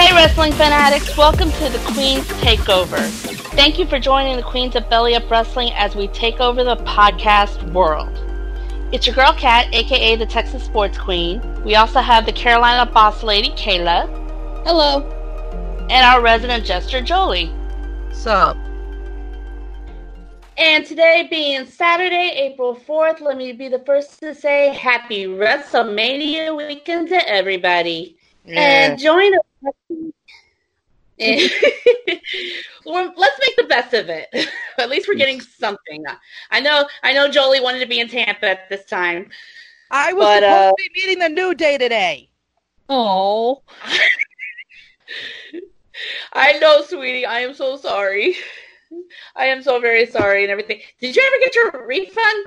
Hey wrestling fanatics, welcome to the Queen's Takeover. Thank you for joining the Queens of Belly Up Wrestling as we take over the podcast world. It's your girl Kat, aka the Texas Sports Queen. We also have the Carolina Boss Lady, Kayla. Hello. And our resident jester, Jolie. Sup. And today being Saturday, April 4th, let me be the first to say happy WrestleMania weekend to everybody. Yeah. And join us. Let's make the best of it. At least we're getting something. I know Jolie wanted to be in Tampa at this time. I was supposed to be meeting the New Day today. Oh. I know, sweetie. I am so sorry. I am so very sorry and everything. Did you ever get your refund?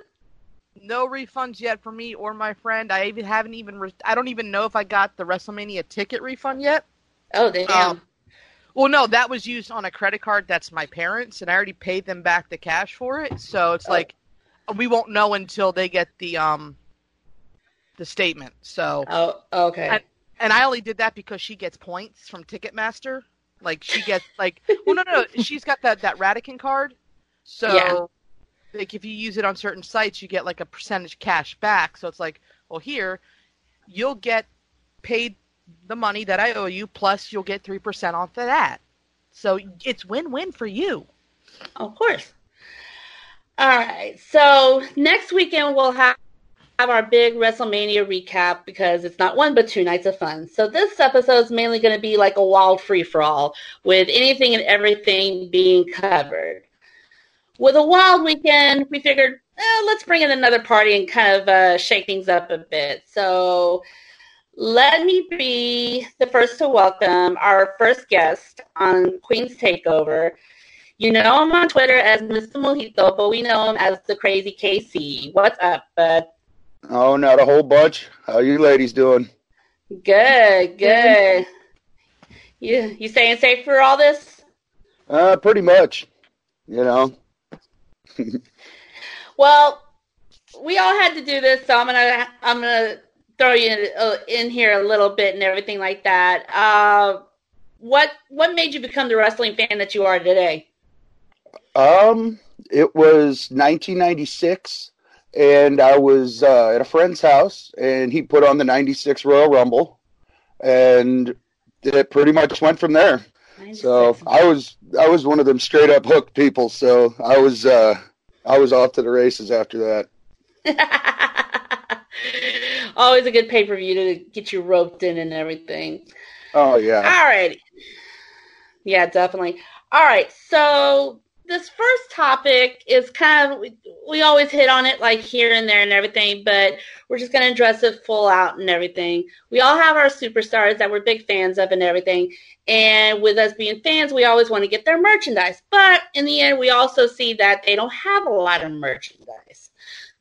No refunds yet for me or my friend. I don't even know if I got the WrestleMania ticket refund yet. Oh, damn. Well, no, that was used on a credit card. That's my parents, and I already paid them back the cash for it. So it's like we won't know until they get the statement. So oh, okay. And I only did that because she gets points from Ticketmaster. Like she gets she's got that Radican card. So. Yeah. Like, if you use it on certain sites, you get, like, a percentage cash back. So it's like, well, here, you'll get paid the money that I owe you, plus you'll get 3% off of that. So it's win-win for you. Of course. All right. So next weekend, we'll have our big WrestleMania recap because it's not one but two nights of fun. So this episode is mainly going to be like a wild free-for-all with anything and everything being covered. With a wild weekend, we figured, let's bring in another party and kind of shake things up a bit. So let me be the first to welcome our first guest on Queen's Takeover. You know him on Twitter as Mr. Mojito, but we know him as the Crazy KC. What's up, bud? Oh, not a whole bunch. How you ladies doing? Good, good. You staying safe for all this? Pretty much, you know. Well, we all had to do this, so I'm gonna throw you in here a little bit and everything like that. What made you become the wrestling fan that you are today? It was 1996, and I was at a friend's house, and he put on the 96 Royal Rumble, and it pretty much went from there. So I was one of them straight up hooked people. So I was off to the races after that. Always a good pay per view to get you roped in and everything. Oh yeah. All right. Yeah, definitely. All right. So this first topic is kind of we always hit on it like here and there and everything, but we're just going to address it full out and everything. We all have our superstars that we're big fans of and everything. And with us being fans, we always want to get their merchandise. But in the end, we also see that they don't have a lot of merchandise.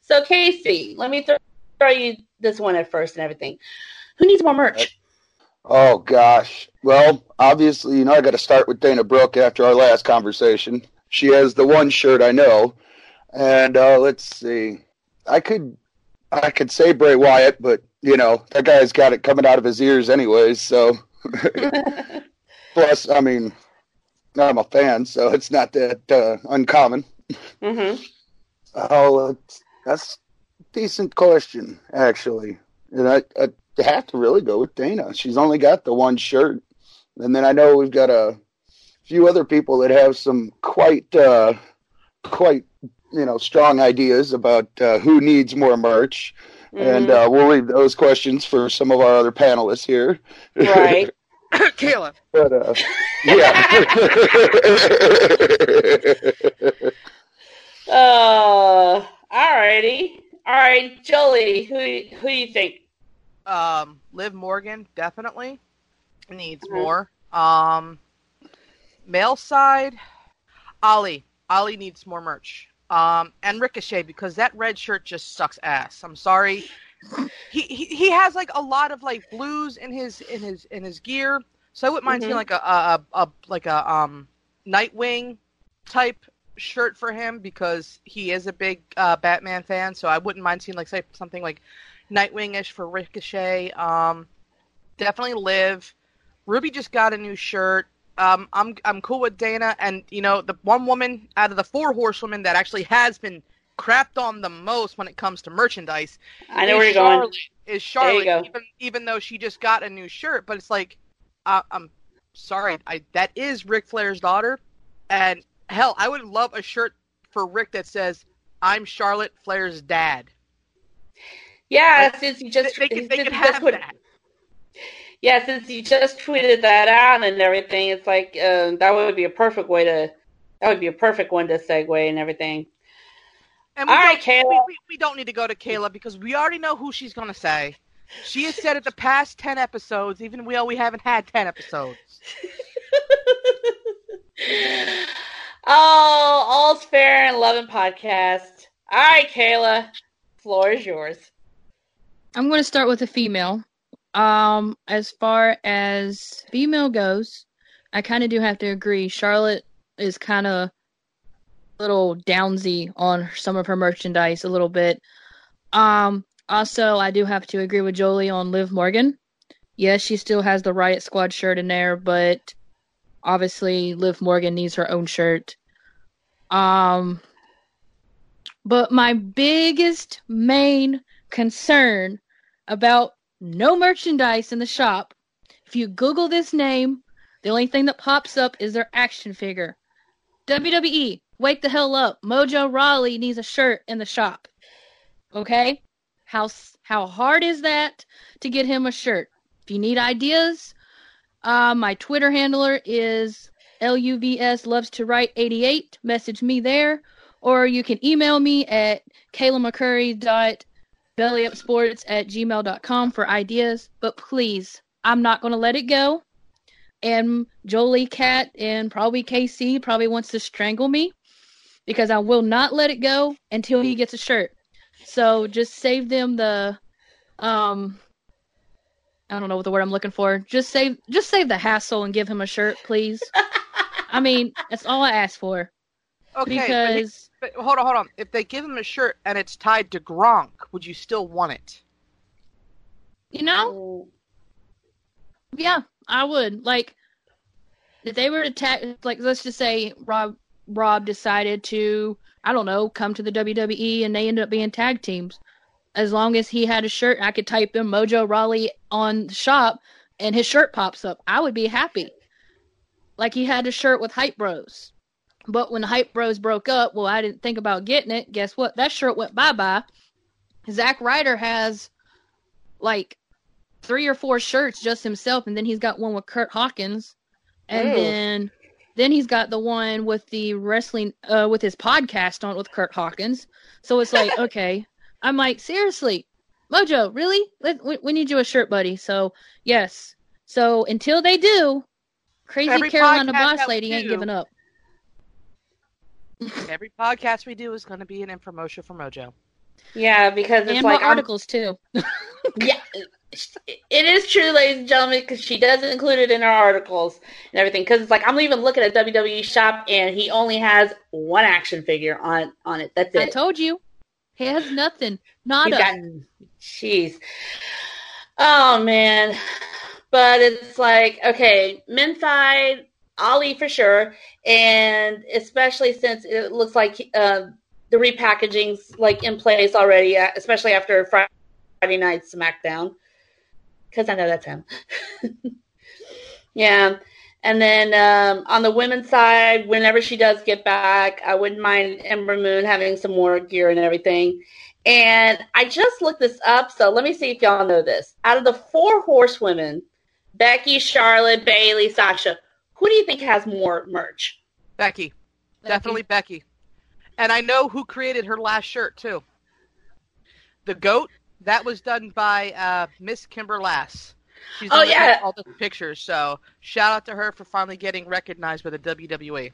So, Casey, let me throw you this one at first and everything. Who needs more merch? Oh, gosh. Well, obviously, I got to start with Dana Brooke after our last conversation. She has the one shirt I know. And let's see. I could say Bray Wyatt, but, that guy's got it coming out of his ears anyways, so... Plus, I'm a fan, so it's not that uncommon. Mm-hmm. Oh, that's a decent question, actually. And I have to really go with Dana. She's only got the one shirt. And then I know we've got a few other people that have some quite strong ideas about who needs more merch. Mm-hmm. And we'll leave those questions for some of our other panelists here. Right. Kayla. But, yeah. Alrighty. All right, Jolie, who do you think? Liv Morgan definitely needs more. Male side, Ali. Ali needs more merch. And Ricochet, because that red shirt just sucks ass. I'm sorry. He has like a lot of like blues in his gear. So I wouldn't mind seeing like a Nightwing type shirt for him because he is a big Batman fan. So I wouldn't mind seeing like something like Nightwing-ish for Ricochet. Definitely Liv. Ruby just got a new shirt. I'm cool with Dana, and you know, the one woman out of the Four Horsewomen that actually has been crapped on the most when it comes to merchandise. I know where you're going. Is Charlotte, there you go. Even though she just got a new shirt, but it's like, I'm sorry, that is Ric Flair's daughter, and hell, I would love a shirt for Rick that says, "I'm Charlotte Flair's dad." Yeah, like, since you just they could have that. Yeah, since you just tweeted that out and everything, it's like that would be a perfect one to segue and everything. And all right, Kayla. We don't need to go to Kayla because we already know who she's going to say. She has said it the past 10 episodes, even though we haven't had 10 episodes. Oh, all's fair and loving podcast. All right, Kayla, floor is yours. I'm going to start with a female. As far as female goes, I kind of do have to agree. Charlotte is kind of a little downsy on some of her merchandise a little bit. Also, I do have to agree with Jolie on Liv Morgan. Yes, she still has the Riot Squad shirt in there, but obviously Liv Morgan needs her own shirt. But my biggest main concern about no merchandise in the shop. If you Google this name, the only thing that pops up is their action figure. WWE, wake the hell up. Mojo Rawley needs a shirt in the shop. Okay? How hard is that to get him a shirt? If you need ideas, my Twitter handler is LUVSLovesToWrite88. Message me there. Or you can email me at KaylaMcCurry.BellyUpSports@gmail.com for ideas, but please, I'm not going to let it go. And Jolie, Cat, and probably KC probably wants to strangle me because I will not let it go until he gets a shirt. So just save them the, I don't know what the word I'm looking for. Just save the hassle and give him a shirt, please. I mean, that's all I ask for. Okay, because but hold on. If they give him a shirt and it's tied to Gronk, would you still want it? You know? Yeah, I would. Like, if they were to let's just say Rob decided to, I don't know, come to the WWE and they ended up being tag teams. As long as he had a shirt, I could type in Mojo Rawley on the shop and his shirt pops up. I would be happy. Like, he had a shirt with Hype Bros. But when the Hype Bros broke up, well, I didn't think about getting it. Guess what? That shirt went bye-bye. Zack Ryder has, like, 3 or 4 shirts just himself, and then he's got one with Curt Hawkins. And then he's got the one with the wrestling, with his podcast on with Curt Hawkins. So it's like, okay. I'm like, seriously? Mojo, really? We need you a shirt, buddy. So, yes. So, until they do, Crazy Carolina Boss Lady ain't giving up. Every podcast we do is going to be an infomercial for Mojo. Yeah, because it's like articles too. Yeah, it is true, ladies and gentlemen, because she does include it in her articles and everything. Because it's like I'm even looking at WWE shop, and he only has one action figure on it. That's it. I told you, he has nothing. Jeez. Oh man, but it's like okay, men side. Ali for sure, and especially since it looks like the repackaging's like in place already, especially after Friday night SmackDown, because I know that's him. Yeah, and then on the women's side, whenever she does get back, I wouldn't mind Ember Moon having some more gear and everything. And I just looked this up, so let me see if y'all know this. Out of the 4 horsewomen, Becky, Charlotte, Bailey, Sasha, who do you think has more merch? Becky. Definitely Becky. And I know who created her last shirt, too. The GOAT, that was done by Miss Kimber Lass. She's all the pictures, so shout out to her for finally getting recognized by the WWE.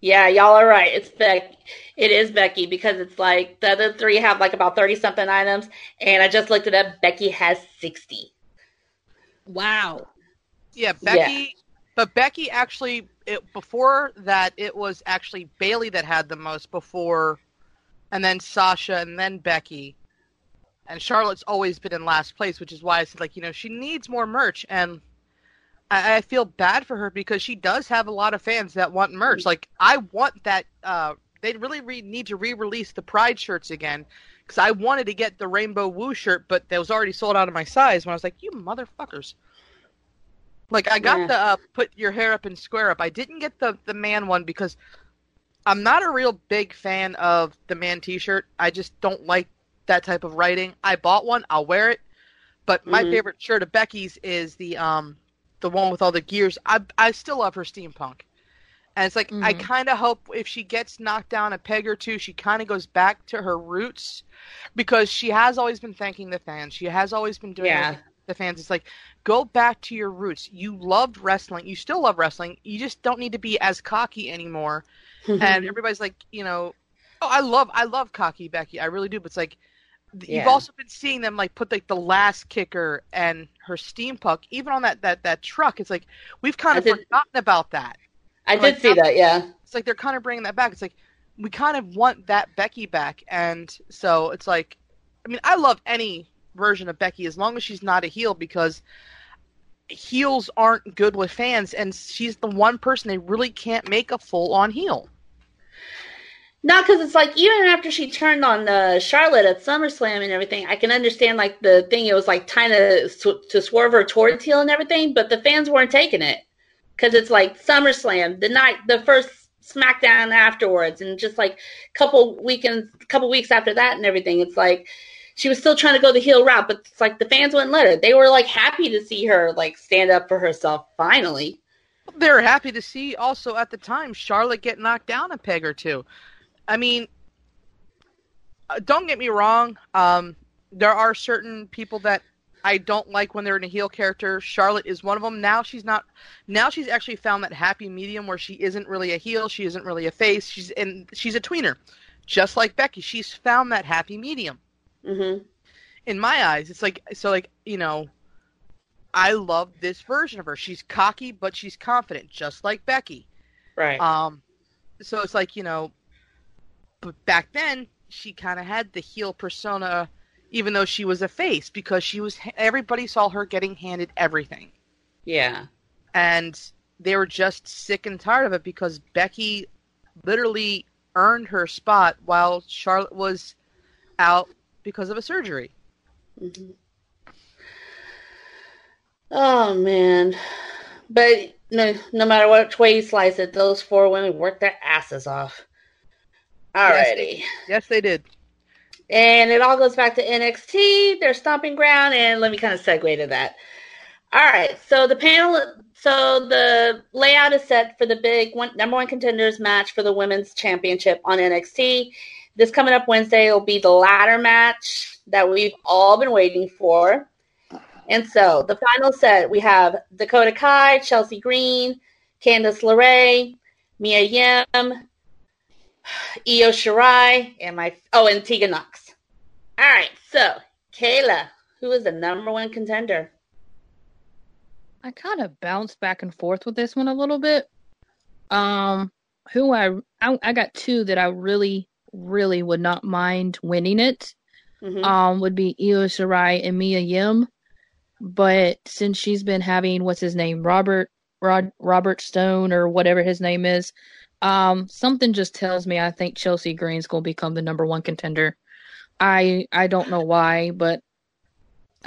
Yeah, y'all are right. It's Becky. It is Becky because it's like the other 3 have like about 30-something items, and I just looked it up. Becky has 60. Wow. Yeah, Becky... Yeah. But Becky actually, before that, it was actually Bailey that had the most before, and then Sasha, and then Becky. And Charlotte's always been in last place, which is why I said, like, you know, she needs more merch. And I feel bad for her because she does have a lot of fans that want merch. Like, I want that. They really need to re-release the Pride shirts again, because I wanted to get the Rainbow Woo shirt, but that was already sold out of my size. When I was like, you motherfuckers. Like, I got the put your hair up and square up. I didn't get the man one because I'm not a real big fan of the man t-shirt. I just don't like that type of writing. I bought one. I'll wear it. But my favorite shirt of Becky's is the one with all the gears. I still love her steampunk. And it's like, I kind of hope if she gets knocked down a peg or two, she kind of goes back to her roots, because she has always been thanking the fans. She has always been doing the fans. It's like, go back to your roots. You loved wrestling. You still love wrestling. You just don't need to be as cocky anymore. And everybody's like, you know, oh, I love cocky Becky. I really do. But it's like, you've also been seeing them like put like the last kicker and her steampunk, even on that truck. It's like, we've kind of forgotten about that. I did see that, yeah. It's like they're kind of bringing that back. It's like, we kind of want that Becky back. And so it's like, I mean, I love any version of Becky as long as she's not a heel, because heels aren't good with fans, and she's the one person they really can't make a full-on heel. Not because it's like, even after she turned on Charlotte at SummerSlam and everything, I can understand, like, the thing, it was like trying to swerve her towards heel and everything, but the fans weren't taking it. Because it's like SummerSlam, the first SmackDown afterwards, and just like couple weeks after that and everything. It's like she was still trying to go the heel route, but it's like the fans wouldn't let her. They were like happy to see her like stand up for herself finally. They were happy to see also at the time Charlotte get knocked down a peg or two. I mean, don't get me wrong. There are certain people that I don't like when they're in a heel character. Charlotte is one of them. Now she's not. Now she's actually found that happy medium where she isn't really a heel. She isn't really a face. She's a tweener, just like Becky. She's found that happy medium. Mm-hmm. In my eyes, it's like, so like, you know, I love this version of her. She's cocky, but she's confident, just like Becky. Right. So it's like, you know, but back then she kind of had the heel persona, even though she was a face, because she was, everybody saw her getting handed everything. Yeah. And they were just sick and tired of it, because Becky literally earned her spot while Charlotte was out because of a surgery. Mm-hmm. Oh, man. But no matter which way you slice it, those four women worked their asses off. Alrighty. Yes, they did. And it all goes back to NXT, their stomping ground, and let me kind of segue to that. All right, so the layout is set for the big number one contenders match for the women's championship on NXT. This coming up Wednesday will be the ladder match that we've all been waiting for. And so the final set, we have Dakota Kai, Chelsea Green, Candice LeRae, Mia Yim, Io Shirai, and Tegan Nox. All right, so Kayla, who is the number one contender? I kind of bounced back and forth with this one a little bit. I got two that I really, really would not mind winning it. Mm-hmm. Would be Io Shirai and Mia Yim, but since she's been having Robert Stone or whatever his name is. Something just tells me I think Chelsea Green's going to become the number one contender. I don't know why, but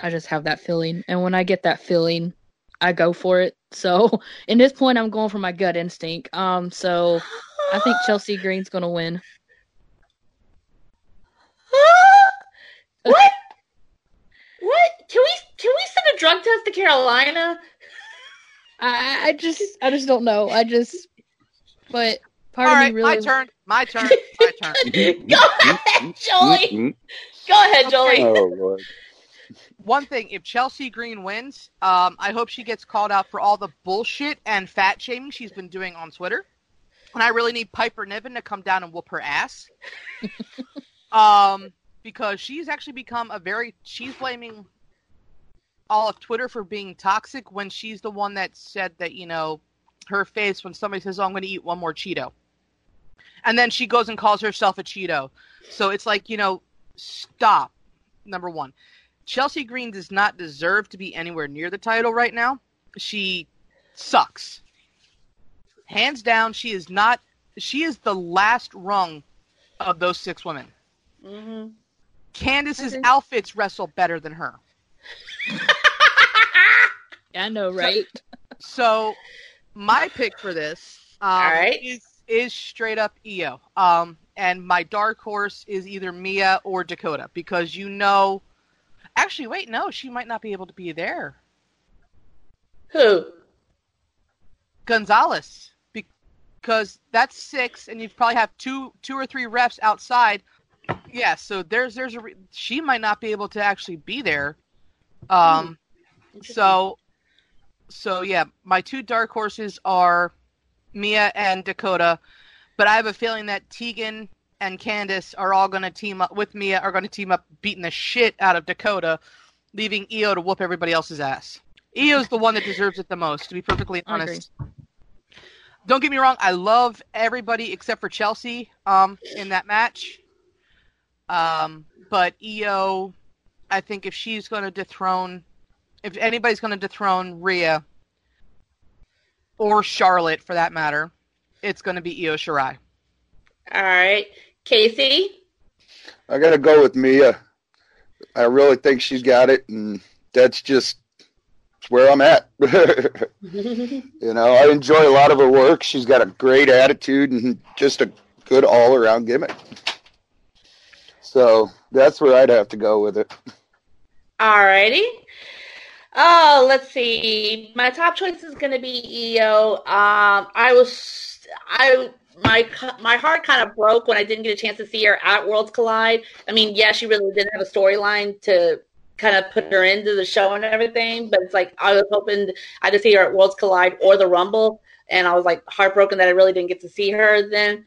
I just have that feeling. And when I get that feeling, I go for it. So, in this point, I'm going for my gut instinct. So, I think Chelsea Green's going to win. What? What? Can we send a drug test to Carolina? I just don't know. But part of me really... My turn. Go ahead, Jolie. Oh, Lord. One thing, if Chelsea Green wins, I hope she gets called out for all the bullshit and fat shaming she's been doing on Twitter. And I really need Piper Niven to come down and whoop her ass. Because she's actually become she's blaming all of Twitter for being toxic when she's the one that said that, you know, her face when somebody says, oh, I'm going to eat one more Cheeto. And then she goes and calls herself a Cheeto. So it's like, you know, stop. Number one, Chelsea Green does not deserve to be anywhere near the title right now. She sucks. Hands down, she is not. She is the last rung of those six women. Mm-hmm. Candace's outfits wrestle better than her. I know, right? So my pick for this is straight up Io. And my dark horse is either Mia or Dakota, because you know... Actually, wait, no, she might not be able to be there. Who? Gonzalez. Because that's six, and you probably have two or three refs outside. Yeah, so there's a... She might not be able to actually be there. So yeah, my two dark horses are Mia and Dakota, but I have a feeling that Tegan and Candace are all going to team up with Mia, are going to team up beating the shit out of Dakota, leaving Io to whoop everybody else's ass. Io's the one that deserves it the most, to be perfectly honest. Don't get me wrong, I love everybody except for Chelsea in that match. But Io, I think if anybody's going to dethrone Rhea or Charlotte, for that matter, it's going to be Io Shirai. All right. Casey? I got to go with Mia. I really think she's got it, and that's just where I'm at. I enjoy a lot of her work. She's got a great attitude and just a good all-around gimmick. So that's where I'd have to go with it. All righty. Oh, let's see. My top choice is going to be Io. My heart kind of broke when I didn't get a chance to see her at Worlds Collide. I mean, yeah, she really didn't have a storyline to kind of put her into the show and everything, but it's like I was hoping I could see her at Worlds Collide or the Rumble, and I was like heartbroken that I really didn't get to see her then.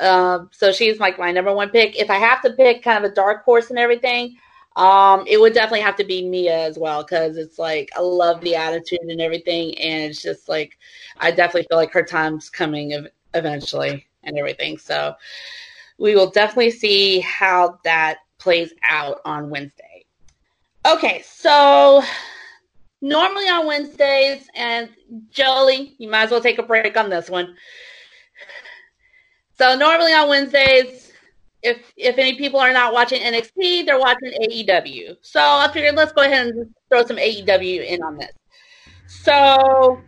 So she's like my number one pick. If I have to pick kind of a dark horse and everything, it would definitely have to be Mia as well, because it's like I love the attitude and everything, and it's just like I definitely feel like her time's coming eventually and everything. So we will definitely see how that plays out on Wednesday. Okay, so normally on Wednesdays, and Jolie, you might as well take a break on this one. So normally on Wednesdays, if any people are not watching NXT, they're watching AEW. So I figured let's go ahead and throw some AEW in on this. So, all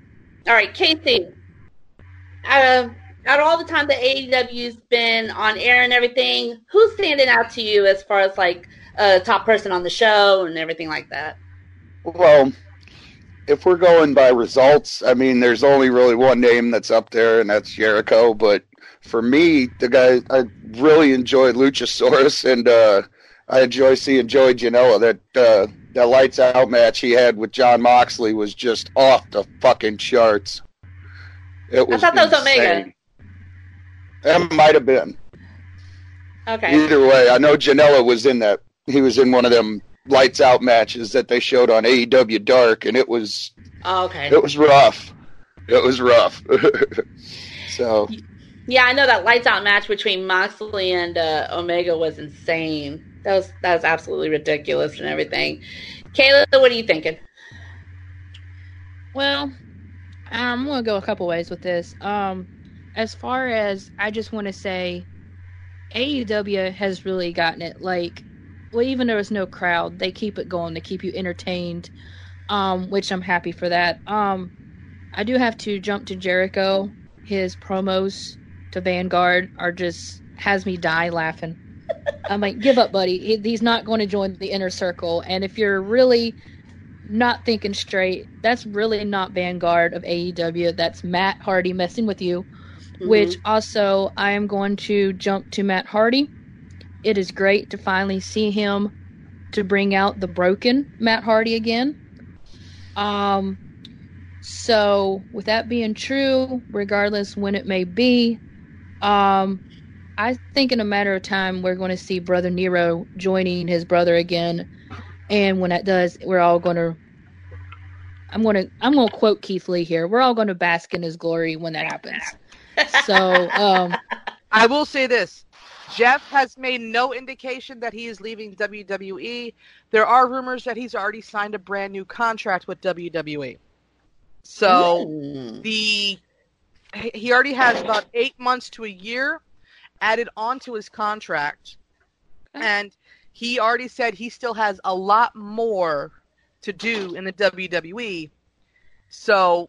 right, Casey, out of all the time that AEW's been on air and everything, who's standing out to you as far as like a top person on the show and everything like that? Well, if we're going by results, I mean, there's only really one name that's up there, and that's Jericho, but for me, the guy, I really enjoyed Luchasaurus, and I enjoy seeing Joey Janela. That lights out match he had with Jon Moxley was just off the fucking charts. It was I thought that was Omega. That might have been. Okay. Either way, I know Janela was in that. He was in one of them lights out matches that they showed on AEW Dark, and it was. Oh, okay. It was rough. It was rough. So. Yeah, I know that lights out match between Moxley and Omega was insane. That was absolutely ridiculous and everything. Kayla, what are you thinking? Well, I'm going to go a couple ways with this. As far as I just want to say, AEW has really gotten it. Like, well, even though there's no crowd, they keep it going. They keep you entertained, which I'm happy for that. I do have to jump to Jericho. His promos to Vanguard has me die laughing. I'm like, give up, buddy. He's not going to join the inner circle. And if you're really not thinking straight, that's really not Vanguard of AEW. That's Matt Hardy messing with you. Mm-hmm. Which also, I am going to jump to Matt Hardy. It is great to finally see him to bring out the broken Matt Hardy again. So, with that being true, regardless when it may be, I think in a matter of time, we're going to see Brother Nero joining his brother again. And when that does, we're all going to... I'm going to quote Keith Lee here. We're all going to bask in his glory when that happens. So, I will say this. Jeff has made no indication that he is leaving WWE. There are rumors that he's already signed a brand new contract with WWE. So he already has about 8 months to a year added onto his contract. Okay. And he already said he still has a lot more to do in the WWE. So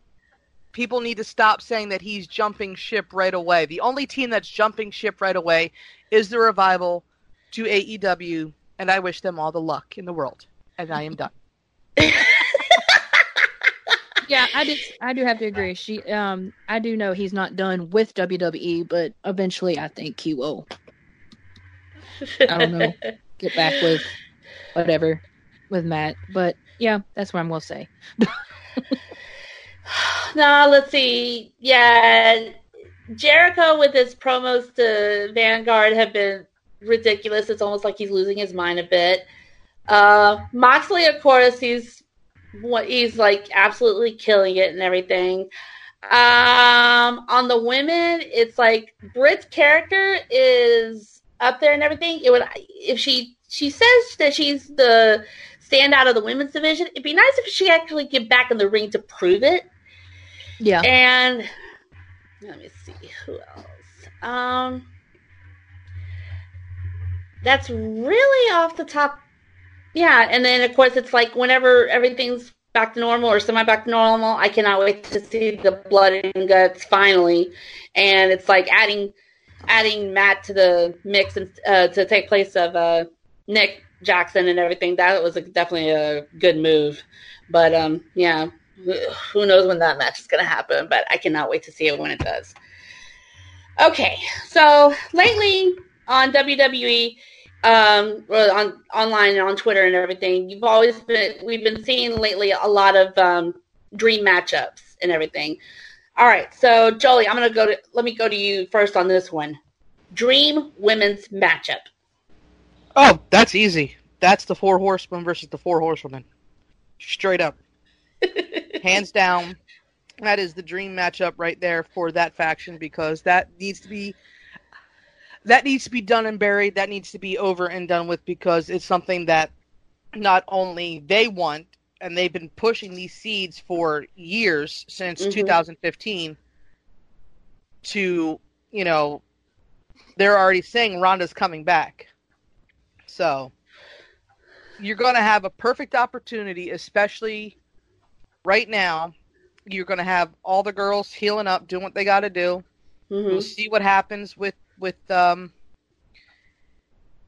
people need to stop saying that he's jumping ship right away. The only team that's jumping ship right away is the Revival to AEW, and I wish them all the luck in the world. And I am done. Yeah, I do have to agree. She, I do know he's not done with WWE, but eventually I think he will. I don't know. Get back with whatever with Matt, but yeah, that's what I'm gonna say. Now let's see. Yeah, Jericho with his promos to Vanguard have been ridiculous. It's almost like he's losing his mind a bit. Moxley, of course, he's like absolutely killing it and everything. On the women, it's like Britt's character is up there and everything. It would, if she says that she's the standout of the women's division, it'd be nice if she actually get back in the ring to prove it. Yeah. And let me see who else. That's really off the top. Yeah, and then, of course, it's like whenever everything's back to normal or semi-back to normal, I cannot wait to see the blood and guts finally. And it's like adding Matt to the mix and to take place of Nick Jackson and everything. That was definitely a good move. But, yeah, who knows when that match is going to happen, but I cannot wait to see it when it does. Okay, so lately on WWE, on online and on Twitter and everything, we've been seeing lately a lot of dream matchups and everything. All right, so Jolie, let me go to you first on this one. Dream women's matchup. Oh, that's easy. That's the Four Horsemen versus the Four Horsewomen. Straight up, hands down. That is the dream matchup right there for that faction, because that needs to be. That needs to be done and buried. That needs to be over and done with, because it's something that not only they want, and they've been pushing these seeds for years since 2015 to, you know, they're already saying Ronda's coming back. So you're going to have a perfect opportunity, especially right now. You're going to have all the girls healing up, doing what they got to do. Mm-hmm. We'll see what happens with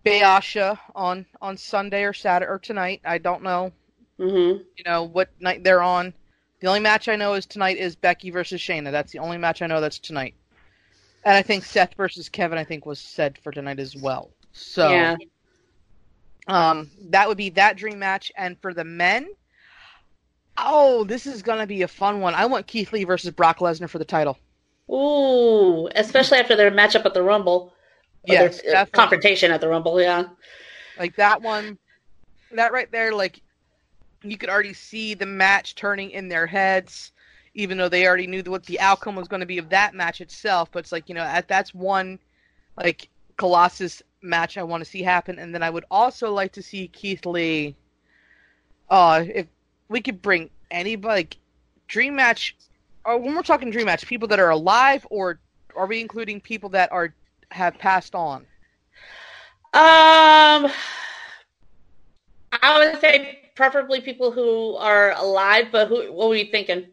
Bayasha on Sunday or Saturday or tonight. I don't know, you know, what night they're on. The only match I know is tonight is Becky versus Shayna. That's the only match I know that's tonight. And I think Seth versus Kevin, I think, was said for tonight as well. So yeah. That would be that dream match. And for the men, oh, this is going to be a fun one. I want Keith Lee versus Brock Lesnar for the title. Ooh, especially after their matchup at the Rumble. Yes, their confrontation at the Rumble, yeah. Like that one, that right there, like, you could already see the match turning in their heads, even though they already knew what the outcome was going to be of that match itself. But it's like, you know, that's one, like, Colossus match I want to see happen. And then I would also like to see Keith Lee. If we could bring anybody, like, dream match. When we're talking dream match, people that are alive, or are we including people that have passed on? I would say preferably people who are alive, but what were you thinking?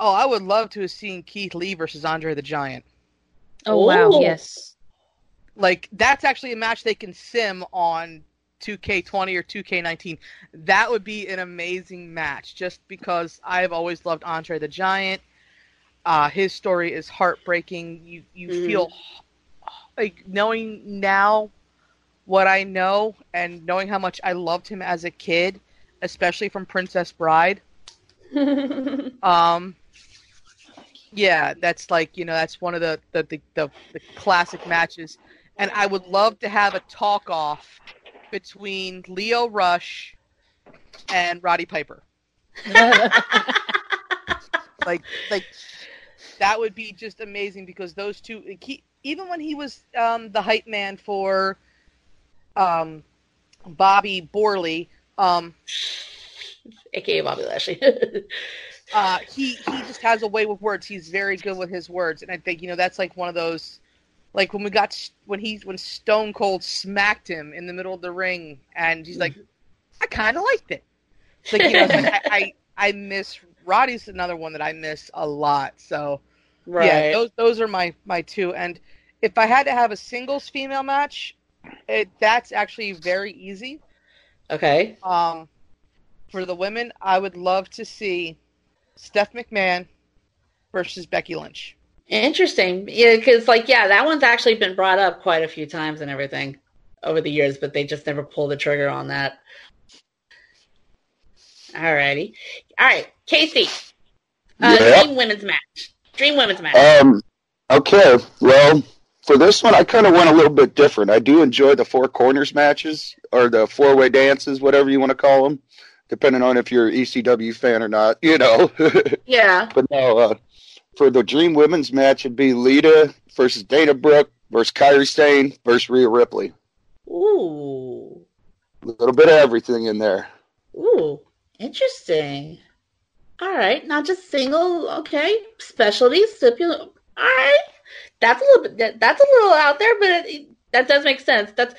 Oh, I would love to have seen Keith Lee versus Andre the Giant. Oh, wow, yes. Like, that's actually a match they can sim on 2K20 or 2K19. That would be an amazing match, just because I've always loved Andre the Giant. His story is heartbreaking. You feel like, knowing now what I know and knowing how much I loved him as a kid, especially from Princess Bride. Yeah, that's like, you know, that's one of the classic matches. And I would love to have a talk off between Leo Rush and Roddy Piper. like that would be just amazing, because those two, even when he was the hype man for Bobby Borley, aka Bobby Lashley. He just has a way with words. He's very good with his words, and I think, you know, that's like one of those, like when Stone Cold smacked him in the middle of the ring, and he's like, I kind of liked it. It's like, you know, I miss Roddy's another one that I miss a lot. So right. Yeah, those are my two. And if I had to have a singles female match, that's actually very easy. Okay. For the women, I would love to see Steph McMahon versus Becky Lynch. Interesting. Yeah, because, like, yeah, that one's actually been brought up quite a few times and everything over the years, but they just never pulled the trigger on that. Alrighty. All right, Casey. Dream women's match. Okay, well, for this one, I kind of went a little bit different. I do enjoy the four corners matches, or the four-way dances, whatever you want to call them, depending on if you're an ECW fan or not, you know. Yeah. But no, for the Dream Women's match, it'd be Lita versus Dana Brooke versus Kairi Sane versus Rhea Ripley. Ooh. A little bit of everything in there. Ooh, interesting. All right, not just single, okay, specialties, all right. That's a little out there, but that does make sense. That's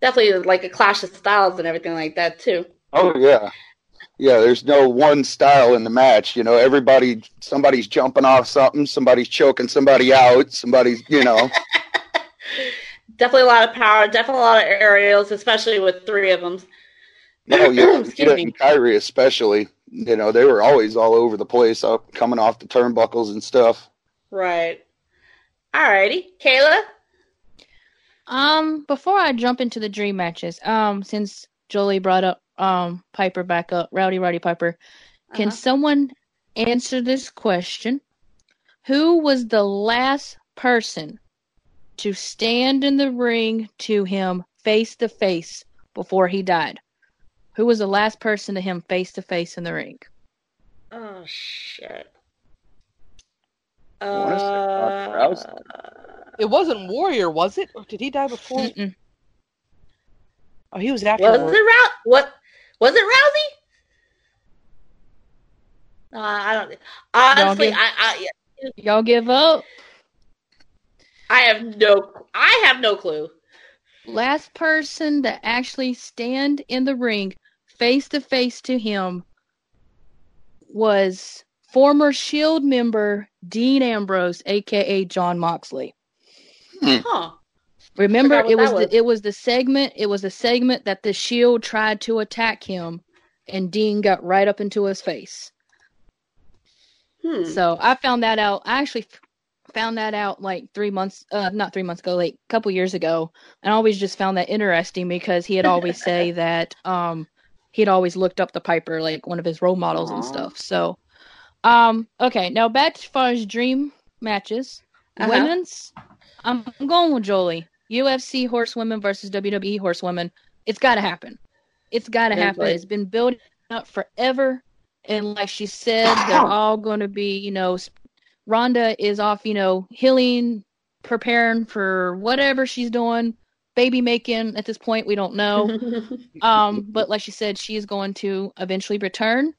definitely like a clash of styles and everything like that, too. Oh, yeah. Yeah, there's no one style in the match. You know, somebody's jumping off something, somebody's choking somebody out, somebody's, you know. Definitely a lot of power, definitely a lot of aerials, especially with three of them. Oh, yeah, and Kairi especially. You know, they were always all over the place, up coming off the turnbuckles and stuff. Right. Alrighty, Kayla. Before I jump into the dream matches, since Jolie brought up Piper back up, Rowdy Roddy Piper, can someone answer this question? Who was the last person to stand in the ring to him face to face before he died? Who was the last person to him face-to-face in the ring? Oh, shit. It wasn't Warrior, was it? Or did he die before? Mm-mm. Oh, he was after. Was it Rousey? I don't. Honestly, y'all give up? I have no clue. Last person to actually stand in the ring face-to-face to him was former Shield member Dean Ambrose, a.k.a. Jon Moxley. Huh. Remember, it was the segment that the Shield tried to attack him, and Dean got right up into his face. So I found that out. I actually found that out like 3 months, not 3 months ago, like a couple years ago. And I always just found that interesting because he had always say that he'd always looked up to Piper, like one of his role models and stuff. So, okay. Now back as far as dream matches, women's, I'm going with Jolie. UFC Horsewomen versus WWE Horsewomen. It's got to happen. It's been building up forever. And like she said, they're all going to be, you know, Rhonda is off, you know, healing, preparing for whatever she's doing, baby making at this point, we don't know. But like she said, she is going to eventually return.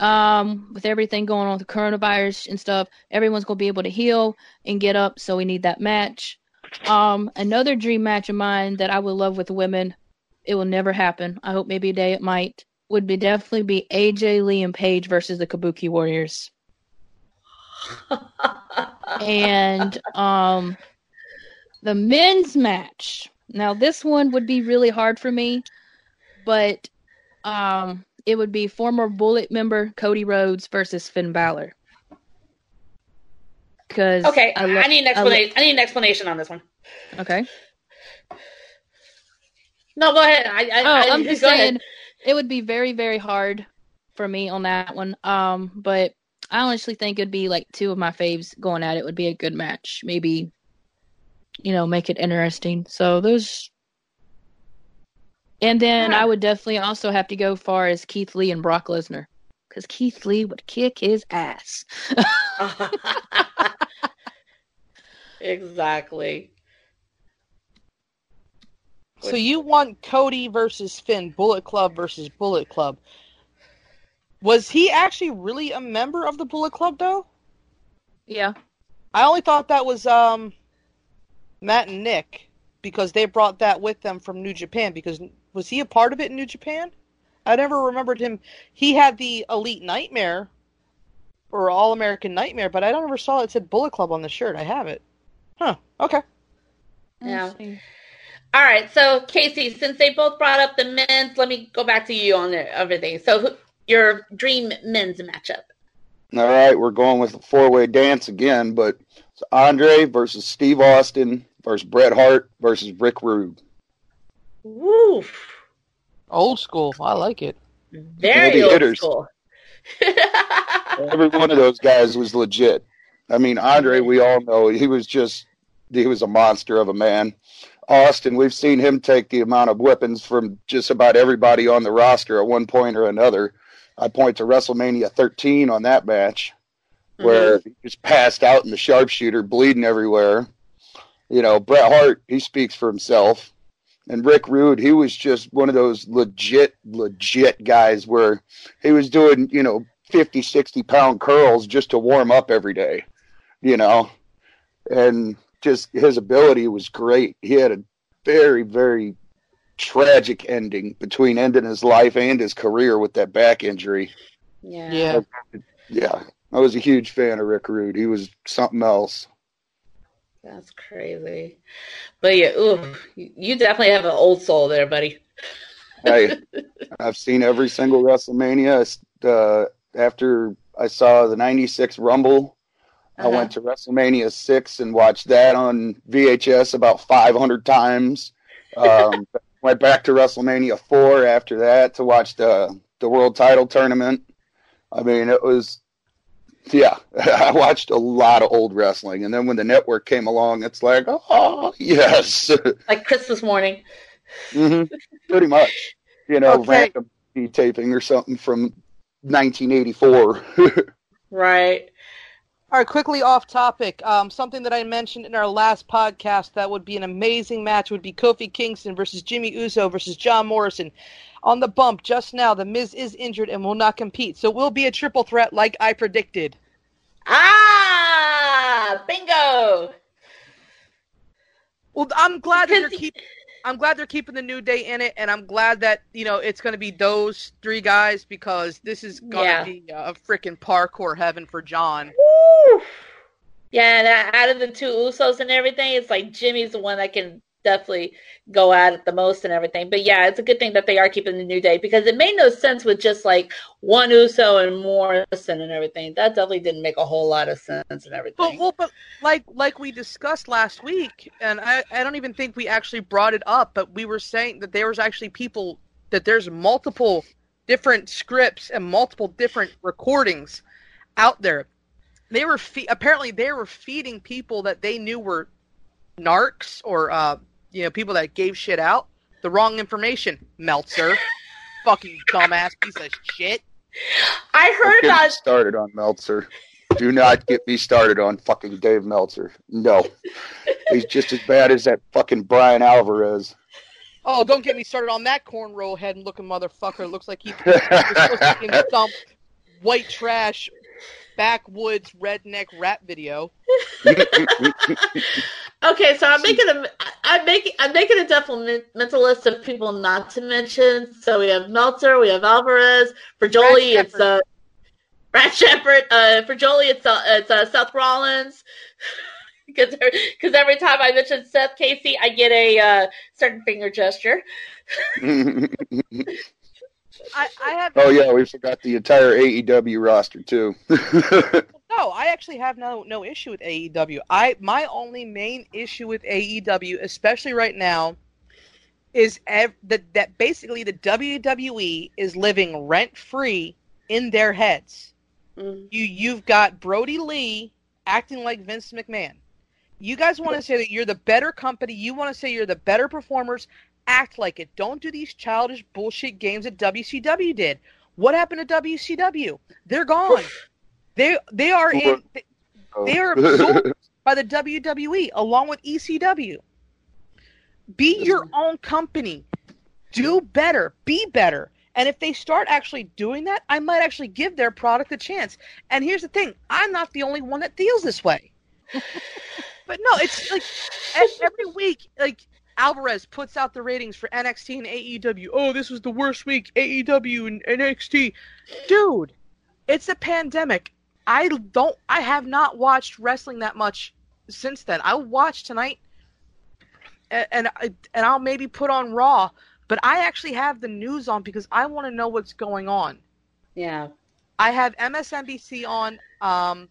With everything going on with the coronavirus and stuff, everyone's going to be able to heal and get up, so we need that match. Another dream match of mine that I would love with women, it will never happen. I hope maybe a day it might, would be definitely be AJ Lee and Paige versus the Kabuki Warriors. And the men's match. Now this one would be really hard for me, but it would be former Bullet member Cody Rhodes versus Finn Balor. Okay, I need an explanation. I need an explanation on this one. Okay. No, go ahead. I'm just saying it would be very, very hard for me on that one. But I honestly think it'd be like two of my faves going at it would be a good match. Maybe, you know, make it interesting. So those. And then I would definitely also have to go far as Keith Lee and Brock Lesnar, because Keith Lee would kick his ass. Exactly. So you want Cody versus Finn, Bullet Club versus Bullet Club. Was he actually really a member of the Bullet Club, though? Yeah. I only thought that was Matt and Nick, because they brought that with them from New Japan. Because was he a part of it in New Japan? I never remembered him. He had the Elite Nightmare, or All-American Nightmare, but I don't ever saw it said Bullet Club on the shirt. I have it. Huh. Okay. Yeah. All right. So, Casey, since they both brought up the men's, let me go back to you on everything. So, your dream men's matchup. All right. We're going with the four-way dance again, but it's Andre versus Steve Austin versus Bret Hart versus Rick Rude. Woo. Old school. I like it. Very old hitters. School. Every one of those guys was legit. I mean, Andre, we all know, he was a monster of a man. Austin, we've seen him take the amount of weapons from just about everybody on the roster at one point or another. I point to WrestleMania 13 on that match, where he just passed out in the sharpshooter, bleeding everywhere. You know, Bret Hart, he speaks for himself. And Rick Rude, he was just one of those legit guys where he was doing, 50, 60-pound curls just to warm up every day, And just his ability was great. He had a very, very tragic ending between ending his life and his career with that back injury. Yeah. I was a huge fan of Rick Rude. He was something else. That's crazy. But yeah, you definitely have an old soul there, buddy. Hey, I've seen every single WrestleMania. After I saw the 96 Rumble, I went to WrestleMania 6 and watched that on VHS about 500 times. Went back to WrestleMania 4 after that to watch the world title tournament. I mean, it was... Yeah, I watched a lot of old wrestling. And then when the network came along, it's like, oh, yes. Like Christmas morning. Mm-hmm. Pretty much. Random taping or something from 1984. Right. All right, quickly off topic. Something that I mentioned in our last podcast that would be an amazing match would be Kofi Kingston versus Jimmy Uso versus John Morrison. On the bump just now, The Miz is injured and will not compete. So it will be a triple threat like I predicted. Ah! Bingo! Well, I'm glad they're keeping the New Day in it, and I'm glad that, it's going to be those three guys, because this is going to be a freaking parkour heaven for John. Woo! Yeah, and out of the two Usos and everything, it's like Jimmy's the one that can definitely go at it the most and everything. But yeah, it's a good thing that they are keeping the New Day, because it made no sense with just like one Uso and Morrison and everything. That definitely didn't make a whole lot of sense and everything. But like we discussed last week, and I don't even think we actually brought it up, but we were saying that there was actually people, that there's multiple different scripts and multiple different recordings out there. They were apparently they were feeding people that they knew were narcs or people that gave shit out the wrong information. Meltzer, fucking dumbass piece of shit. I heard about started on Meltzer. Do not get me started on fucking Dave Meltzer. No, he's just as bad as that fucking Brian Alvarez. Oh, don't get me started on that cornrow head and looking motherfucker. Looks like he was supposed to be in some white trash backwoods redneck rap video. Okay, so I'm making a developmental list of people not to mention. So we have Meltzer, we have Alvarez. For Jolie, it's Brad Shepherd. For Jolie, it's Seth Rollins. Because every time I mention Seth Casey, I get a certain finger gesture. I have. Oh yeah, we forgot the entire AEW roster too. No, I actually have no issue with AEW. My only main issue with AEW, especially right now, is that basically the WWE is living rent free in their heads. Mm-hmm. You've got Brody Lee acting like Vince McMahon. You guys want to say that you're the better company. You want to say you're the better performers. Act like it. Don't do these childish bullshit games that WCW did. What happened to WCW? They're gone. They are in, they are absorbed by the WWE along with ECW. Be your own company. Do better. Be better. And if they start actually doing that, I might actually give their product a chance. And here's the thing. I'm not the only one that feels this way. But no, it's like every week, like Alvarez puts out the ratings for NXT and AEW. Oh, this was the worst week, AEW and NXT. Dude, it's a pandemic. I have not watched wrestling that much since then. I'll watch tonight and I'll maybe put on Raw, but I actually have the news on because I want to know what's going on. Yeah. I have MSNBC on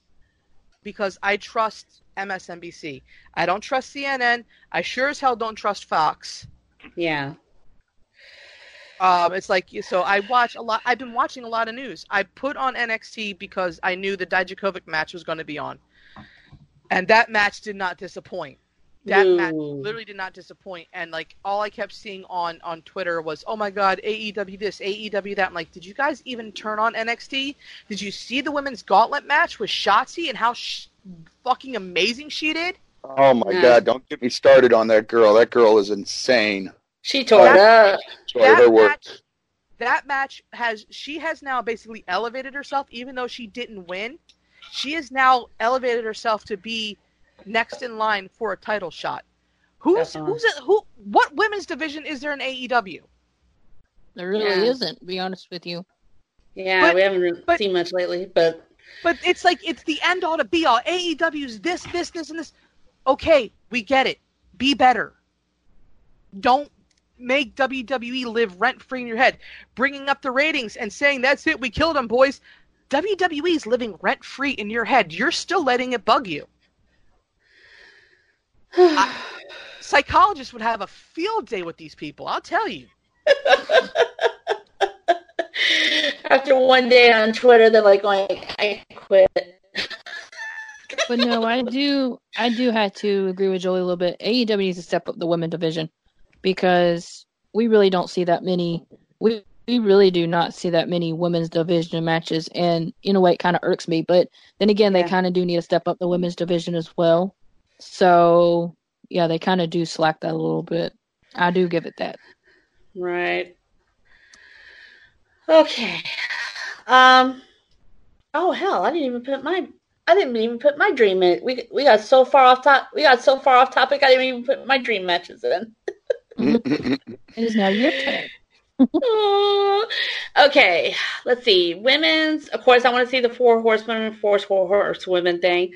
because I trust MSNBC. I don't trust CNN. I sure as hell don't trust Fox. Yeah. It's like, so I watch a lot. I've been watching a lot of news. I put on NXT because I knew the Dijakovic match was going to be on. And that match did not disappoint. That match literally did not disappoint. And like all I kept seeing on Twitter was, oh my God, AEW this, AEW that. I'm like, did you guys even turn on NXT? Did you see the women's gauntlet match with Shotzi and how fucking amazing she did? Oh my God, don't get me started on that girl. That girl is insane. She tore it up. She has now basically elevated herself, even though she didn't win. She has now elevated herself to be next in line for a title shot. What women's division is there in AEW? There really isn't, to be honest with you. Yeah, we haven't really seen much lately, but it's like it's the end all to be all. AEW's this, and this. Okay, we get it. Be better. Don't make WWE live rent-free in your head. Bringing up the ratings and saying, that's it, we killed them, boys. WWE is living rent-free in your head. You're still letting it bug you. Psychologists would have a field day with these people, I'll tell you. After one day on Twitter, they're like, I quit. But no, I do have to agree with Jolie a little bit. AEW needs to step up the women division because we really don't see that many. We really do not see that many women's division matches, and in a way, it kind of irks me. But then again, they kind of do need to step up the women's division as well. So, yeah, they kind of do slack that a little bit. I do give it that. Right. Okay. Oh hell, I didn't even put my dream in. We got so far off top. We got so far off topic. I didn't even put my dream matches in. It is now your turn. Okay, let's see. Women's, of course. I want to see the Four Horsewomen thing.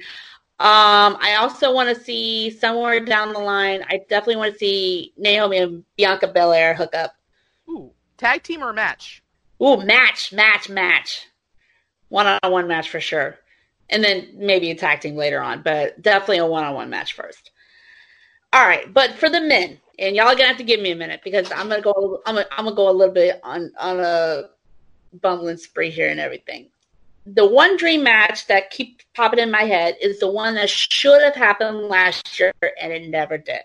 I also want to see somewhere down the line. I definitely want to see Naomi and Bianca Belair hook up. Ooh, tag team or match? Ooh, match. 1-on-1 match for sure. And then maybe a tag team later on, but definitely a 1-on-1 match first. All right, but for the men, and y'all are gonna have to give me a minute because I'm gonna go a little bit on a bumbling spree here and everything. The one dream match that keeps popping in my head is the one that should have happened last year and it never did.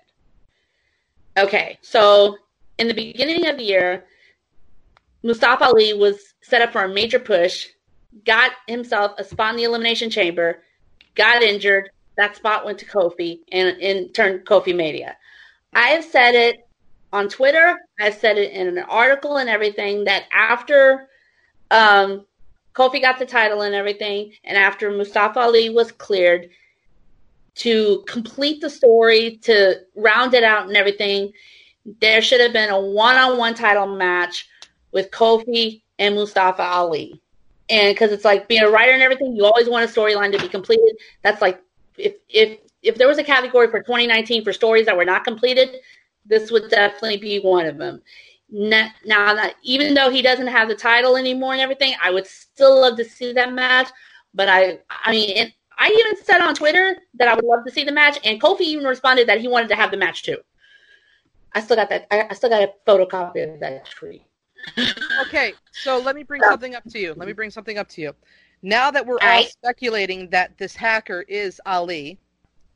Okay, so in the beginning of the year, Mustafa Ali was set up for a major push, got himself a spot in the Elimination Chamber, got injured. That spot went to Kofi and in turn Kofi Mania. I have said it on Twitter. I've said it in an article and everything that after Kofi got the title and everything, and after Mustafa Ali was cleared to complete the story, to round it out and everything, there should have been a 1-on-1 title match with Kofi and Mustafa Ali. And because it's like being a writer and everything, you always want a storyline to be completed. That's like if there was a category for 2019 for stories that were not completed, this would definitely be one of them. Now, even though he doesn't have the title anymore and everything, I would still love to see that match. But I even said on Twitter that I would love to see the match, and Kofi even responded that he wanted to have the match too. I still got that. I still got a photocopy of that tweet. Okay, so let me bring something up to you. Now that we're all speculating that this hacker is Ali,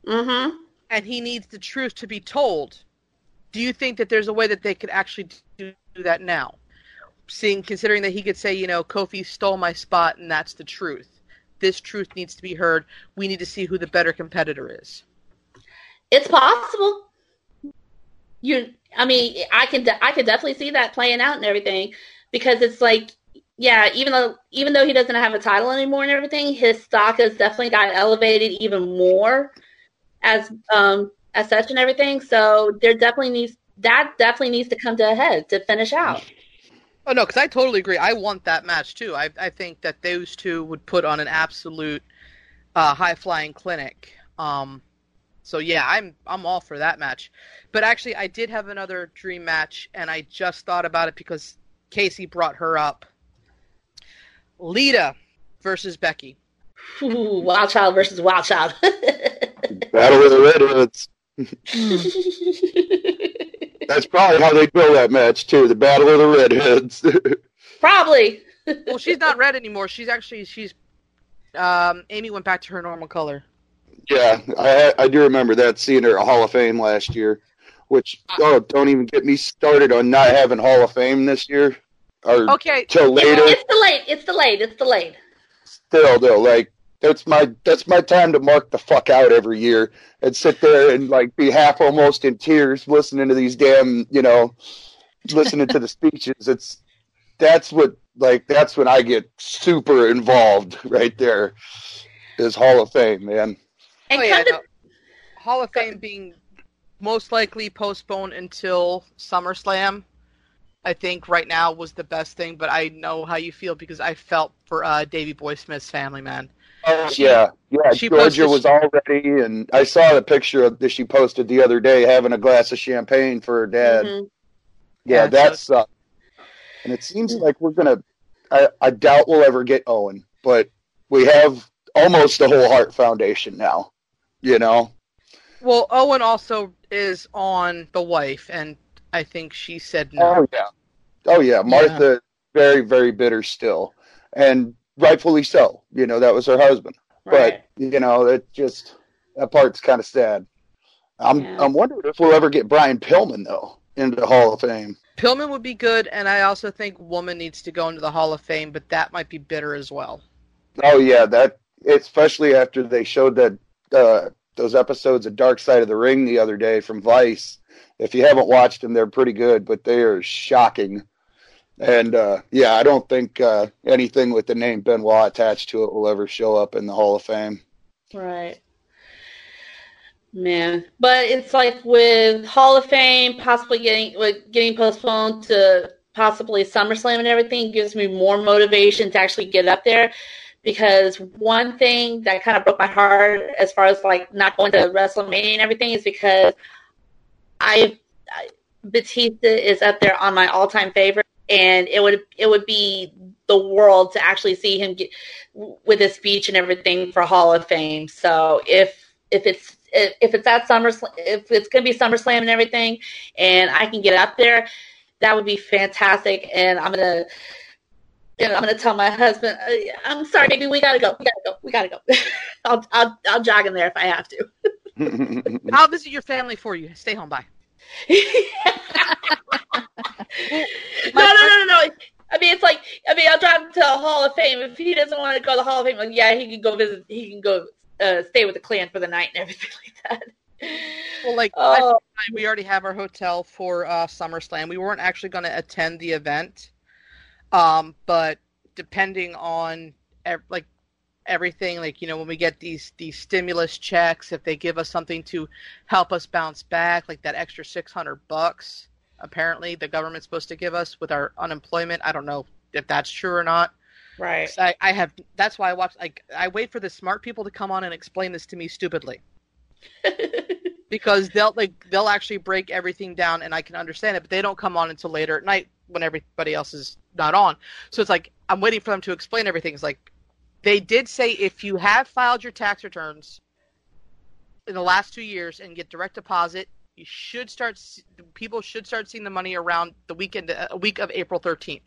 and he needs the truth to be told, do you think that there's a way that they could actually do that now? Considering that he could say, you know, Kofi stole my spot and that's the truth. This truth needs to be heard. We need to see who the better competitor is. It's possible. I can definitely see that playing out and everything because it's like, yeah, even though he doesn't have a title anymore and everything, his stock has definitely gotten elevated even more as such and everything. So there definitely needs to come to a head to finish out. Oh no, because I totally agree. I want that match too. I think that those two would put on an absolute high flying clinic. So yeah, I'm all for that match. But actually, I did have another dream match, and I just thought about it because Casey brought her up. Lita versus Becky. Ooh, Wild Child versus Wild Child. Battle of the Redheads. That's probably how they build that match too. The Battle of the Redheads. Probably. Well, she's not red anymore. She's Amy went back to her normal color. Yeah, I do remember that, seeing her at Hall of Fame last year. Which, don't even get me started on not having Hall of Fame this year. Or okay. Till later. It's delayed. Still though, like that's my time to mark the fuck out every year and sit there and like be half almost in tears listening to these damn, listening to the speeches. That's when I get super involved right there. Is Hall of Fame, man. And Hall of Fame being most likely postponed until SummerSlam, I think right now was the best thing, but I know how you feel because I felt for Davey Boy Smith's family, man. Oh, yeah. Georgia was all ready, and I saw the picture that she posted the other day having a glass of champagne for her dad. Mm-hmm. Yeah, that sucked. And it seems like we're going to... I doubt we'll ever get Owen, but we have almost the whole Hart Foundation now, Well, Owen also is on The Wife, and I think she said no. Oh, yeah. Martha, very, very bitter still. And rightfully so. That was her husband. Right. But, that part's kind of sad. I'm wondering if we'll ever get Brian Pillman, though, into the Hall of Fame. Pillman would be good, and I also think Woman needs to go into the Hall of Fame, but that might be bitter as well. Oh, yeah, that especially after they showed that those episodes of Dark Side of the Ring the other day from Vice. If you haven't watched them, they're pretty good, but they are shocking. And, I don't think anything with the name Benoit attached to it will ever show up in the Hall of Fame. Right. Man. But it's like with Hall of Fame possibly getting postponed to possibly SummerSlam and everything, gives me more motivation to actually get up there. Because one thing that kind of broke my heart as far as like not going to WrestleMania and everything is because Batista is up there on my all-time favorite, and it would be the world to actually see him get, with his speech and everything for Hall of Fame. So if it's at SummerSlam, if it's gonna be SummerSlam and everything, and I can get up there, that would be fantastic. And I'm gonna tell my husband, I'm sorry, baby, we gotta go. I'll jog in there if I have to. I'll visit your family for you. Stay home, bye. No. I mean, I'll drive him to the Hall of Fame. If he doesn't want to go to the Hall of Fame, he can go visit. He can go stay with the clan for the night and everything like that. Well, we already have our hotel for SummerSlam. We weren't actually going to attend the event. But depending on everything, when we get these stimulus checks, if they give us something to help us bounce back, like that extra $600, apparently the government's supposed to give us with our unemployment. I don't know if that's true or not. Right. So that's why I watch. I wait for the smart people to come on and explain this to me stupidly, because they'll actually break everything down and I can understand it. But they don't come on until later at night, when everybody else is not on. So it's like, I'm waiting for them to explain everything. It's like, they did say if you have filed your tax returns in the last 2 years and get direct deposit, people should start seeing the money around the weekend, a week of April 13th.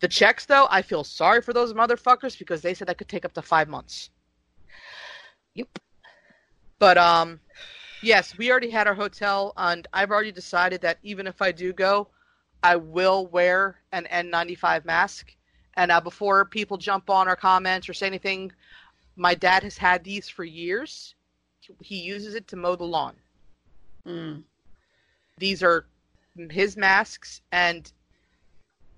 The checks, though, I feel sorry for those motherfuckers because they said that could take up to 5 months. Yep. But, yes, we already had our hotel, and I've already decided that even if I do go, I will wear an N95 mask. And before people jump on or comment or say anything, my dad has had these for years. He uses it to mow the lawn. Mm. These are his masks, and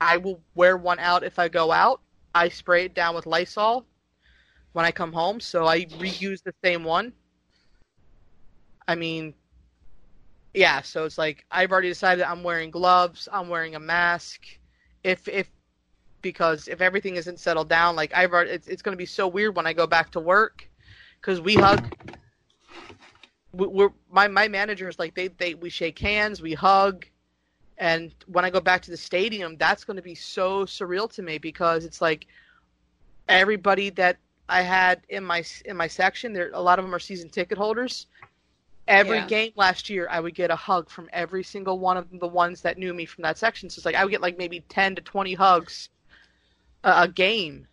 I will wear one out if I go out. I spray it down with Lysol when I come home, so I reuse the same one. I mean, yeah, so it's like I've already decided I'm wearing gloves, I'm wearing a mask. Because if everything isn't settled down, like I've already, it's going to be so weird when I go back to work because we hug. We're my manager's like we shake hands, we hug, and when I go back to the stadium, that's going to be so surreal to me because it's like everybody that I had in my section, there a lot of them are season ticket holders. Every game last year, I would get a hug from every single one of the ones that knew me from that section. So it's like I would get like maybe 10 to 20 hugs a game,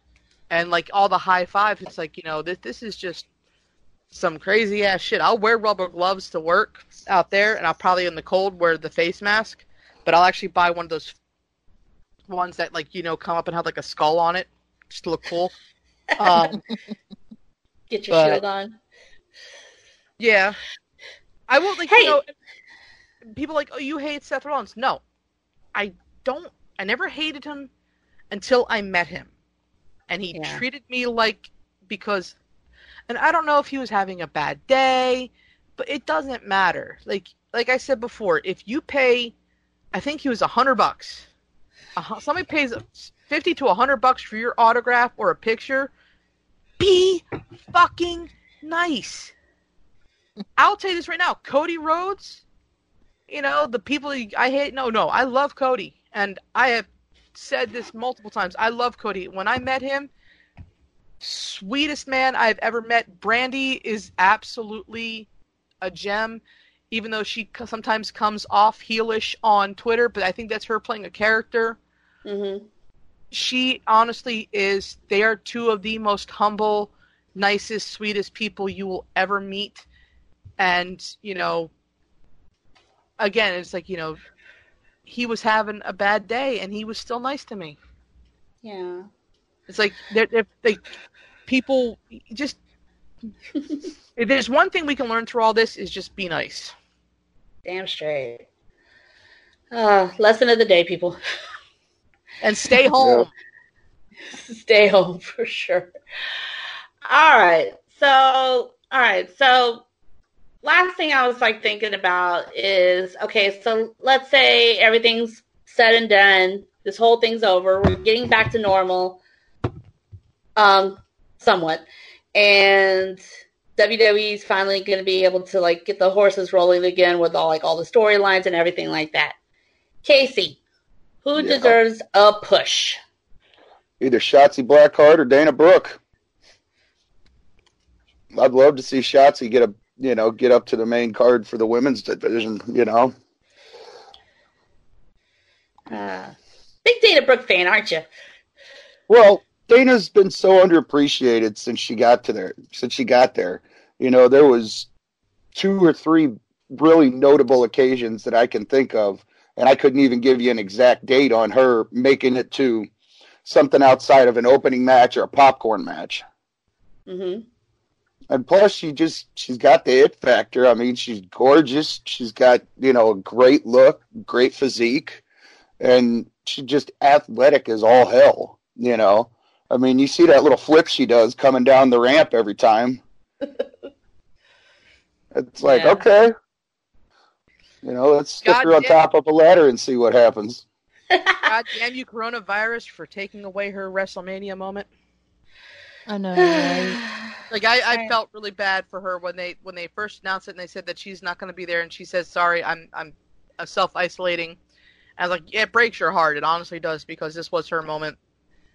and like all the high fives. It's like, you know, this is just some crazy ass shit. I'll wear rubber gloves to work out there, and I'll probably in the cold wear the face mask. But I'll actually buy one of those ones that like, you know, come up and have like a skull on it just to look cool. Get your shield on. Yeah. I won't, like, you know, people like, oh, you hate Seth Rollins. No, I don't. I never hated him until I met him. And he treated me like, because, and I don't know if he was having a bad day, but it doesn't matter. Like I said before, if you pay, I think he was $100. Somebody pays $50 to $100 for your autograph or a picture. Be fucking nice. I'll tell you this right now, Cody Rhodes, you know, the people I hate, no, I love Cody, and I have said this multiple times, I love Cody. When I met him, sweetest man I've ever met. Brandy is absolutely a gem, even though she sometimes comes off heelish on Twitter, but I think that's her playing a character. Mm-hmm. She honestly is, they are two of the most humble, nicest, sweetest people you will ever meet. And, you know, again, it's like, you know, he was having a bad day and he was still nice to me. Yeah. It's like, they're people just, if there's one thing we can learn through all this is just be nice. Damn straight. Lesson of the day, people. And stay home. Stay home for sure. All right. So. Last thing I was like thinking about is, okay, so let's say everything's said and done. This whole thing's over. We're getting back to normal, somewhat. And WWE's finally going to be able to like get the horses rolling again with all the storylines and everything like that. Casey, who deserves a push? Either Shotzi Blackheart or Dana Brooke. I'd love to see Shotzi get up to the main card for the women's division, you know. Big Dana Brooke fan, aren't you? Well, Dana's been so underappreciated since she got there. You know, there was 2 or 3 really notable occasions that I can think of, and I couldn't even give you an exact date on her making it to something outside of an opening match or a popcorn match. Mm-hmm. And plus, she's got the it factor. I mean, she's gorgeous. She's got, you know, a great look, great physique. And she's just athletic as all hell, you know. I mean, you see that little flip she does coming down the ramp every time. It's like, okay. You know, let's stick her on top of a ladder and see what happens. God damn you, coronavirus, for taking away her WrestleMania moment. I know, right? Like I felt really bad for her when they first announced it and they said that she's not going to be there and she says, sorry, I'm self-isolating. I was like, it breaks your heart. It honestly does, because this was her moment.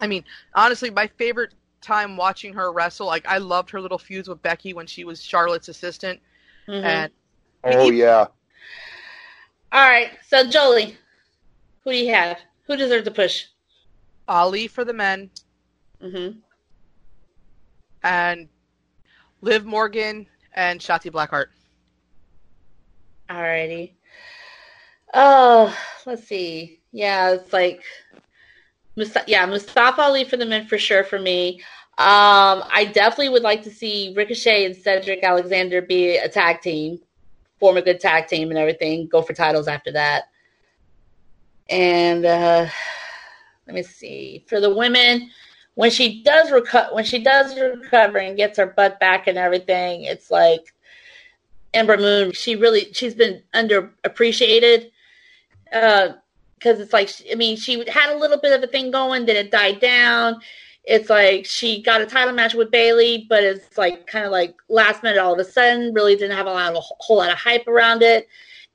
I mean, honestly, my favorite time watching her wrestle, like I loved her little feuds with Becky when she was Charlotte's assistant. Mm-hmm. And yeah. All right, so Jolie, who do you have? Who deserves a push? Ali for the men. Mm-hmm. And Liv Morgan and Shotzi Blackheart. Alrighty. Oh, let's see. Yeah, it's like, Mustafa Ali for the men for sure for me. I definitely would like to see Ricochet and Cedric Alexander be a tag team, form a good tag team and everything, go for titles after that. And Let me see. For the women, when she does recover and gets her butt back and everything, it's like Ember Moon. She's been underappreciated because it's like, I mean, she had a little bit of a thing going, then it died down. It's like she got a title match with Bailey, but it's like kind of like last minute all of a sudden. Really didn't have a whole lot of hype around it,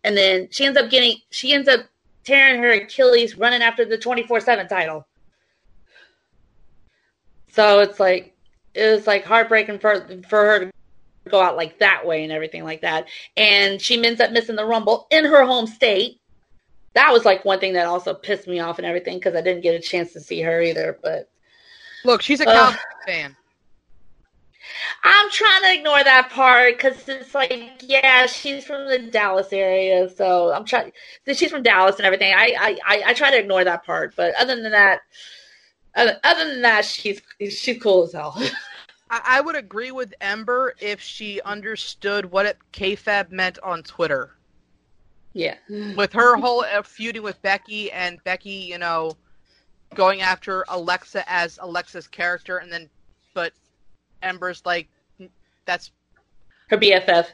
and then she ends up tearing her Achilles running after the 24/7 title. So it's like, it was like heartbreaking for her to go out like that way and everything like that. And she ends up missing the Rumble in her home state. That was like one thing that also pissed me off and everything, because I didn't get a chance to see her either. But look, she's a Cowboys fan. I'm trying to ignore that part because it's like, yeah, she's from the Dallas area, so I'm trying. She's from Dallas and everything. I try to ignore that part, but other than that, she's cool as hell. I would agree with Ember if she understood what KFAB meant on Twitter. Yeah, with her whole feuding with Becky and Becky, you know, going after Alexa as Alexa's character, and then but Ember's like, that's her BFF.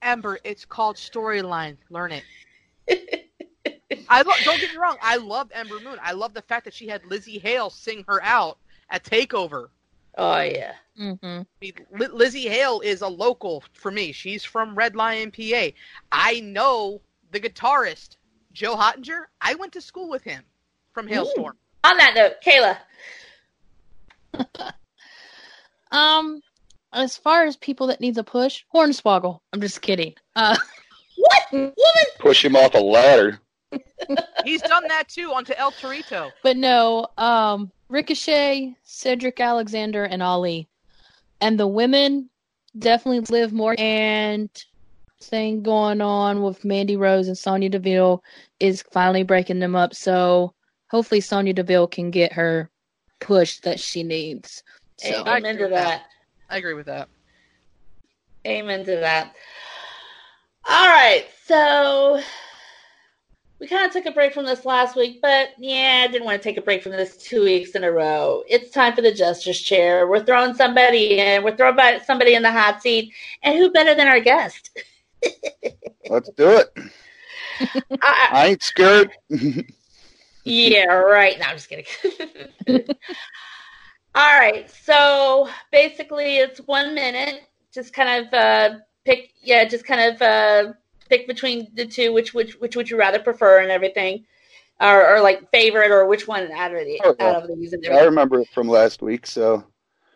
Ember, it's called storyline. Learn it. Don't get me wrong. I love Ember Moon. I love the fact that she had Lizzie Hale sing her out at TakeOver. Oh yeah. Mm-hmm. Lizzie Hale is a local for me. She's from Red Lion, PA. I know the guitarist Joe Hottinger. I went to school with him from Hailstorm. On that note, Kayla. As far as people that need the push, Hornswoggle. I'm just kidding. What? Woman? Push him off a ladder. He's done that too, onto El Torito. But no, Ricochet, Cedric Alexander, and Ali. And the women, definitely Liv Morgan. And thing going on with Mandy Rose and Sonya Deville is finally breaking them up. So hopefully Sonya Deville can get her push that she needs. So, amen to that. I agree with that. Amen to that. All right, so we kind of took a break from this last week, but yeah, I didn't want to take a break from this 2 weeks in a row. It's time for the Jester's Chair. We're throwing somebody in. We're throwing somebody in the hot seat, and who better than our guest? Let's do it. I ain't scared. Yeah, right. No, I'm just kidding. All right, so basically it's 1 minute. Just kind of pick between the two, which would you rather prefer and everything, or like favorite, or which one out of these. And I remember it from last week, so.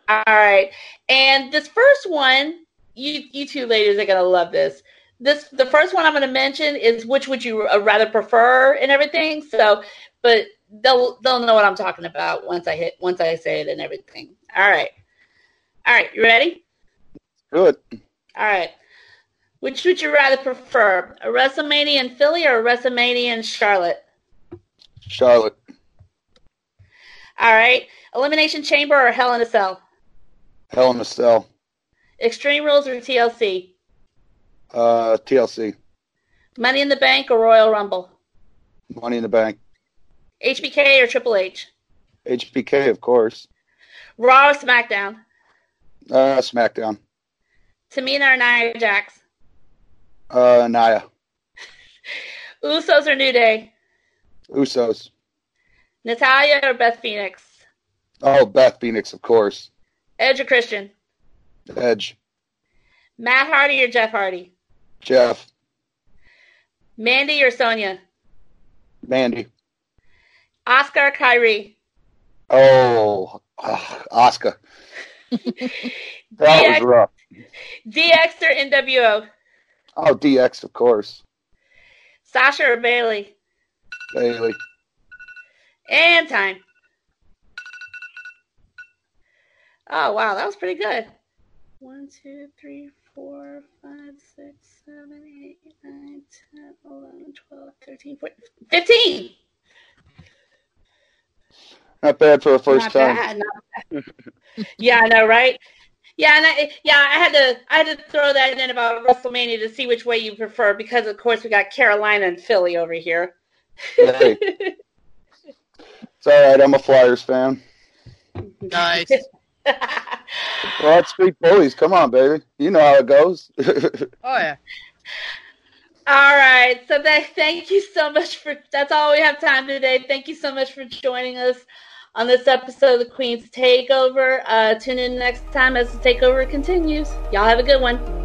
All right, and this first one, you two ladies are gonna love this. The first one I'm gonna mention is which would you rather prefer and everything. So, but. They'll know what I'm talking about once I say it and everything. All right, you ready? Good. All right. Which would you rather prefer, a WrestleMania in Philly or a WrestleMania in Charlotte? Charlotte. All right. Elimination Chamber or Hell in a Cell? Hell in a Cell. Extreme Rules or TLC? TLC. Money in the Bank or Royal Rumble? Money in the Bank. HBK or Triple H? HBK, of course. Raw or SmackDown? SmackDown. Tamina or Nia Jax? Nia. Usos or New Day? Usos. Natalya or Beth Phoenix? Oh, Beth Phoenix, of course. Edge or Christian? Edge. Matt Hardy or Jeff Hardy? Jeff. Mandy or Sonya? Mandy. Oscar or Kairi? Oh, Oscar. That was rough. DX or NWO? Oh, DX, of course. Sasha or Bailey? Bailey. And time. Oh, wow, that was pretty good. 1, 2, 3, 4, 5, 6, 7, 8, 9, 10, 11, 12, 13, 14, 15! Not bad for a first time. Yeah, I know, right? Yeah, and I had to throw that in about WrestleMania to see which way you prefer, because of course we got Carolina and Philly over here. Hey. It's all right. I'm a Flyers fan. Nice. Well, let's speak bullies. Come on, baby. You know how it goes. Oh, yeah. All right. So, Beck, thank you so much for – that's all we have time today. Thank you so much for joining us on this episode of The Queen's Takeover. Tune in next time as the takeover continues. Y'all have a good one.